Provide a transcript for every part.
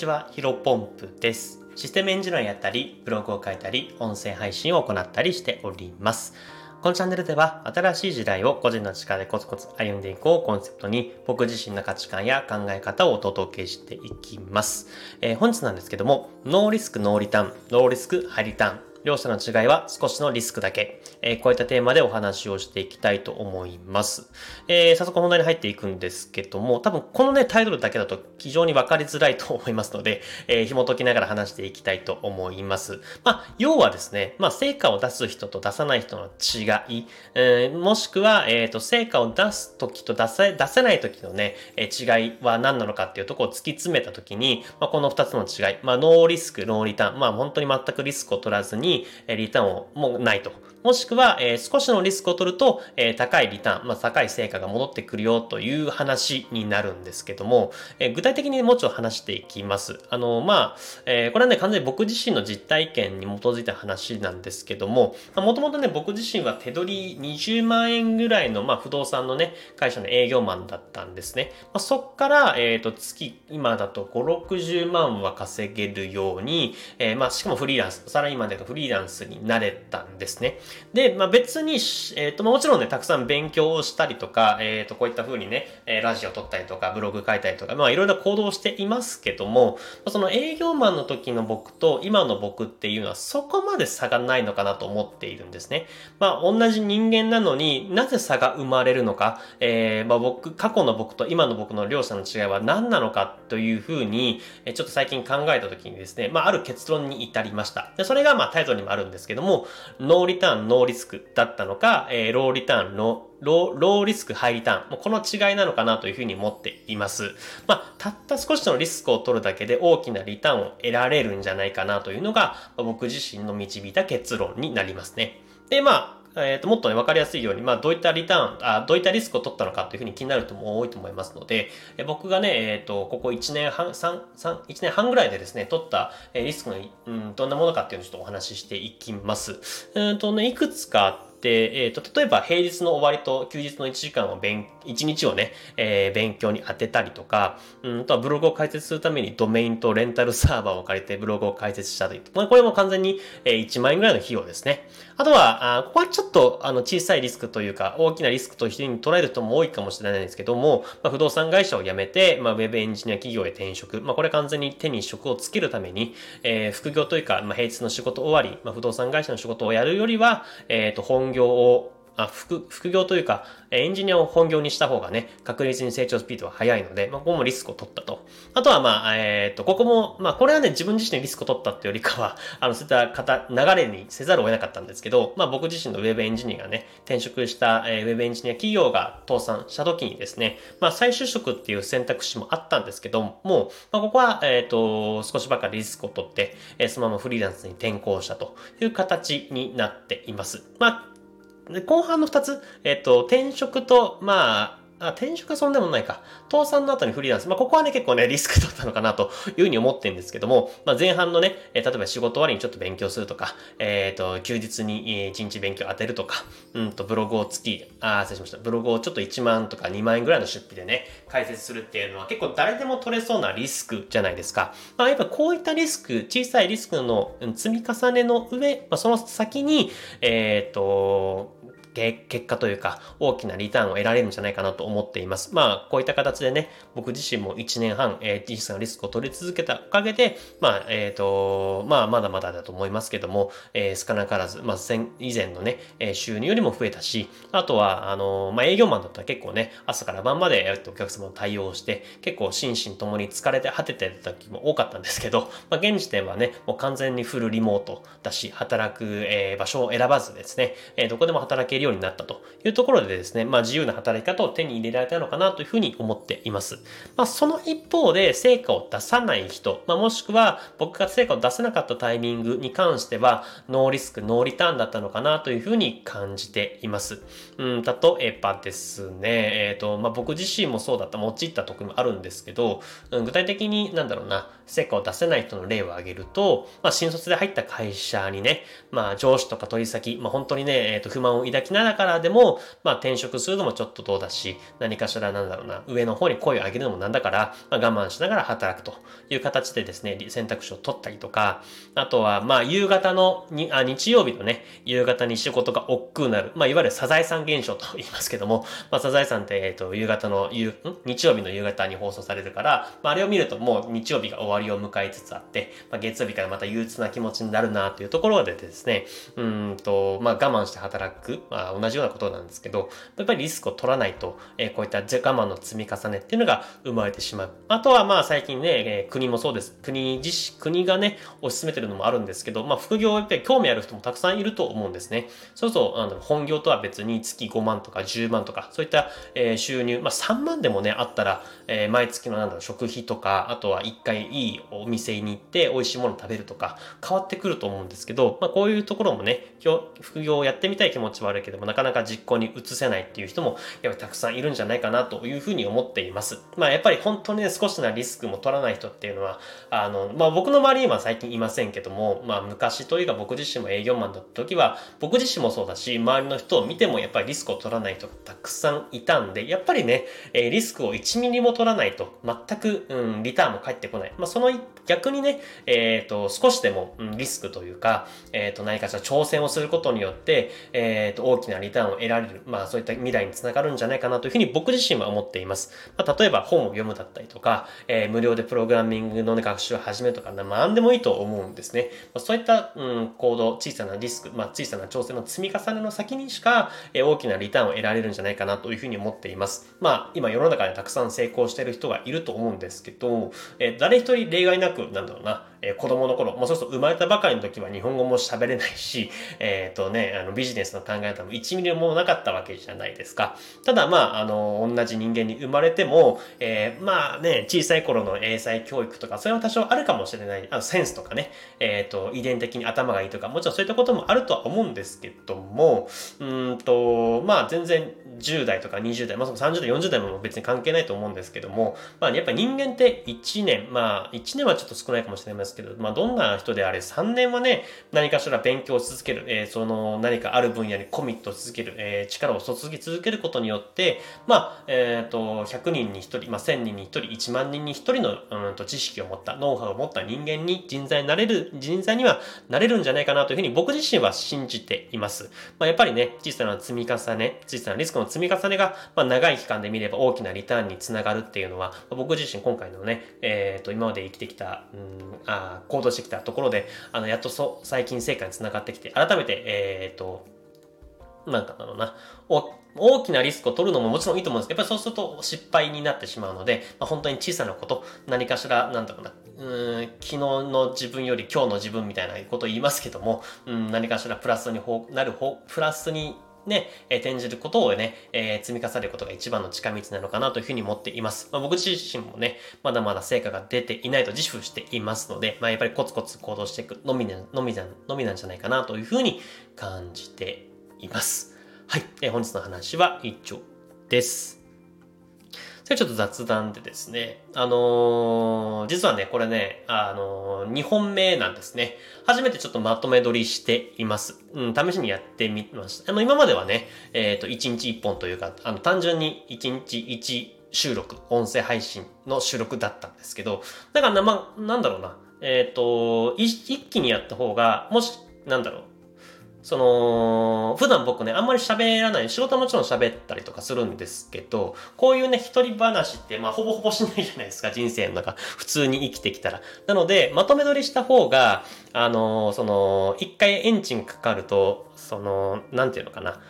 ちは、ヒロポンプです。システムエンジニアをやったり、ブログを書いたり、音声配信を行ったりしております。このチャンネルでは、新しい時代を個人の力でコツコツ歩んでいこうコンセプトに、僕自身の価値観や考え方をお届けしていきます。本日なんですけども、ノーリスクノーリターン、ノーリスクハイリターン、両者の違いは少しのリスクだけ、こういったテーマでお話をしていきたいと思います。早速本題に入っていくんですけども、多分このタイトルだけだと非常に分かりづらいと思いますので、紐解きながら話していきたいと思います。要はですね、成果を出す人と出さない人の違い、もしくは、成果を出す時と出せない時のね、違いは何なのかっていうところを突き詰めた時に、この2つの違い、ノーリスクノーリターン、本当に全くリスクを取らずにリターンをもうないと、もしくは、少しのリスクを取ると、高いリターン、高い成果が戻ってくるよという話になるんですけども、具体的にもうちょっと話していきます。これはね、完全に僕自身の実体験に基づいた話なんですけども、もともとね、僕自身は手取り20万円ぐらいの、不動産のね、会社の営業マンだったんですね。そっから、月、今だと5、60万は稼げるように、しかもフリーランス、サラリーマンでフリーランスになれたんですね。で、別に、もちろんね、たくさん勉強をしたりとか、こういった風にね、ラジオ撮ったりとか、ブログ書いたりとか、いろいろ行動していますけども、その営業マンの時の僕と今の僕っていうのはそこまで差がないのかなと思っているんですね。同じ人間なのになぜ差が生まれるのか、過去の僕と今の僕の両者の違いは何なのかという風に、ちょっと最近考えた時にですね、ある結論に至りました。で、それがタイトルにもあるんですけども、ノーリターン、ノーリスクだったのか、ローリターン、ローリスク、ハイリターン。この違いなのかなというふうに思っています。たった少しのリスクを取るだけで大きなリターンを得られるんじゃないかなというのが、僕自身の導いた結論になりますね。で、もっとね、わかりやすいように、どういったリターン、どういったリスクを取ったのかというふうに気になる人も多いと思いますので、僕がね、ここ1年半ぐらいでですね、取ったリスクの、どんなものかっていうのをちょっとお話ししていきます。いくつかで、例えば平日の終わりと休日の1日をね、勉強に当てたりとか、とはブログを開設するためにドメインとレンタルサーバーを借りてブログを開設したという、これも完全に1万円ぐらいの費用ですね。あとは、ここはちょっと小さいリスクというか、大きなリスクというふうに捉える人も多いかもしれないんですけども、不動産会社を辞めて、ウェブエンジニア企業へ転職、これ完全に手に職をつけるために、副業というか、平日の仕事終わり、不動産会社の仕事をやるよりは、副業というか、エンジニアを本業にした方がね、確実に成長スピードは速いので、ここもリスクを取ったと。あとは、ここも、これはね、自分自身でリスクを取ったってよりかは、そういった流れにせざるを得なかったんですけど、僕自身のウェブエンジニアがね、転職した、ウェブエンジニア企業が倒産した時にですね、再就職っていう選択肢もあったんですけども、ここは、少しばかりリスクを取って、そのままフリーランスに転向したという形になっています。で、後半の2つ、転職と、転職はそんなもんないか。倒産の後にフリーランス。ここはね、結構ね、リスク取ったのかなというふうに思ってるんですけども、前半のね、例えば仕事終わりにちょっと勉強するとか、休日に1日勉強当てるとか、ブログをちょっと1万とか2万円ぐらいの出費でね、開設するっていうのは結構誰でも取れそうなリスクじゃないですか。やっぱこういったリスク、小さいリスクの積み重ねの上、その先に、結果というか大きなリターンを得られるんじゃないかなと思っています。こういった形でね、僕自身も1年半、小さなリスクを取り続けたおかげで、まだまだだと思いますけども、少なからず、以前のね、収入よりも増えたし、あとは、営業マンだったら結構ね、朝から晩までお客様の対応をして、結構心身ともに疲れて果ててた時も多かったんですけど、現時点はね、もう完全にフルリモートだし、働く、場所を選ばずですね、どこでも働けようになったというところでですね、自由な働き方を手に入れられたのかなというふうに思っています。その一方で成果を出さない人、もしくは僕が成果を出せなかったタイミングに関しては、ノーリスク、ノーリターンだったのかなというふうに感じています。例えばですね、僕自身もそうだった、用いた時もあるんですけど、具体的に成果を出せない人の例を挙げると、新卒で入った会社にね、上司とか取り先、本当にね、不満を抱ききながらでも、まあ、転職するのもちょっとどうだし、何かしらなんだろうな、上の方に声を上げるのもなんだから、まあ、我慢しながら働くという形でですね、選択肢を取ったりとか、あとは、まあ、日曜日のね、夕方に仕事が億劫になる、まあ、いわゆるサザエさん現象と言いますけども、まあ、サザエさんって、日曜日の夕方に放送されるから、まあ、あれを見るともう日曜日が終わりを迎えつつあって、まあ、月曜日からまた憂鬱な気持ちになるなというところでですね、まあ、我慢して働く、まあ、同じようなことなんですけど、やっぱりリスクを取らないと、こういった我慢の積み重ねっていうのが生まれてしまう。あとはまあ最近ね、国もそうです。国がね、推し進めてるのもあるんですけど、まあ、副業やっぱり興味ある人もたくさんいると思うんですね。そうすると、本業とは別に月5万とか10万とか、そういった、収入、まあ、3万でもね、あったら、毎月の食費とか、あとは一回いいお店に行って美味しいものを食べるとか変わってくると思うんですけど、まあ、こういうところもね、副業をやってみたい気持ちはあるけども、なかなか実行に移せないっていう人もやっぱりたくさんいるんじゃないかなというふうに思っています。まあ、やっぱり本当にね、少しなリスクも取らない人っていうのは、まあ、僕の周りには最近いませんけども、まあ、昔というか僕自身も営業マンだった時は、僕自身もそうだし、周りの人を見てもやっぱりリスクを取らない人がたくさんいたんで、やっぱりね、リスクを1ミリも取らないと全く、リターンも返ってこない。まあ、その逆にね、少しでも、リスクというか、何かしら挑戦をすることによって、大きなリターンを得られる。まあ、そういった未来につながるんじゃないかなというふうに僕自身は思っています。まあ、例えば本を読むだったりとか、無料でプログラミングの、ね、学習を始めるとか、何でもいいと思うんですね。まあ、そういった、行動、小さなリスク、まあ、小さな挑戦の積み重ねの先にしか、大きなリターンを得られるんじゃないかなというふうに思っています。まあ、今世の中でたくさん成功している人がいると思うんですけど、誰一人例外なく、なんだろうな、子供の頃、もうそうすると生まれたばかりの時は日本語も喋れないし、ビジネスの考え方も1ミリもなかったわけじゃないですか。ただ、まあ、同じ人間に生まれても、まあね、小さい頃の英才教育とか、それは多少あるかもしれない。センスとかね、遺伝的に頭がいいとか、もちろんそういったこともあるとは思うんですけども、まあ、全然10代とか20代、まあ、その30代、40代も別に関係ないと思うんですけども、まあ、やっぱり人間って1年はちょっと少ないかもしれませんけど、まあ、どんな人であれ3年はね、何かしら勉強を続ける、何かある分野にコミットを続ける、力を注ぎ続けることによって、まあ、100人に1人、まあ、1000人に1人、1万人に1人の、知識を持った、ノウハウを持った人間に人材にはなれるんじゃないかなというふうに僕自身は信じています。まあ、やっぱりね、小さなリスクの積み重ねが、まあ、長い期間で見れば大きなリターンにつながるっていうのは、僕自身今回のね、今まで生きてきた、行動してきたところで、やっと最近成果につながってきて、改めて、なんかだろうな、大きなリスクを取るのももちろんいいと思うんですけど、やっぱりそうすると失敗になってしまうので、まあ、本当に小さなこと、何かしら、なんだろうな、昨日の自分より今日の自分みたいなことを言いますけども、何かしらプラスにね、転じることをね、積み重ねることが一番の近道なのかなというふうに思っています。まあ、僕自身もね、まだまだ成果が出ていないと自負していますので、まあ、やっぱりコツコツ行動していくのみなんじゃないかなというふうに感じています。はい。本日の話は以上です。ちょっと雑談でですね、実はね、これね、2本目なんですね。初めてちょっとまとめ撮りしています。試しにやってみました。今まではね、1日1本というか、単純に1日1収録、音声配信の収録だったんですけど、だからなんだろうな、一気にやった方が、もし、なんだろう、普段僕ね、あんまり喋らない、仕事はもちろん喋ったりとかするんですけど、こういうね、一人話って、まあ、ほぼほぼしないじゃないですか、人生の中、普通に生きてきたら。なので、まとめ撮りした方が、一回エンジンかかると、なんていうのかな、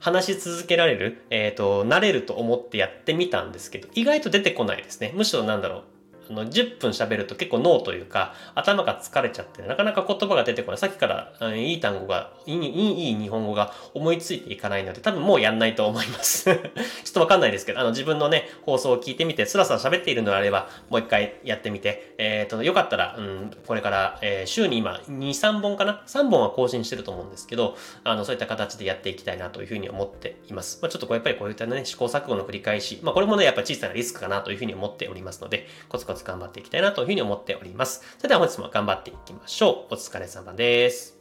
話し続けられる、慣れると思ってやってみたんですけど、意外と出てこないですね。むしろなんだろう、10分喋ると結構脳というか頭が疲れちゃってなかなか言葉が出てこない。さっきからいい単語が、いい日本語が思いついていかないので多分もうやんないと思います。ちょっとわかんないですけど、自分のね、放送を聞いてみてスラスラ喋っているのであればもう一回やってみて、よかったら、これから、週に今2、3本かな ?3 本は更新してると思うんですけど、そういった形でやっていきたいなというふうに思っています。まあ、ちょっとこうやっぱりこういったね、試行錯誤の繰り返し、まあこれもね、やっぱり小さなリスクかなというふうに思っておりますので、コツコツ頑張っていきたいなというふうに思っております。それでは本日も頑張っていきましょう。お疲れ様です。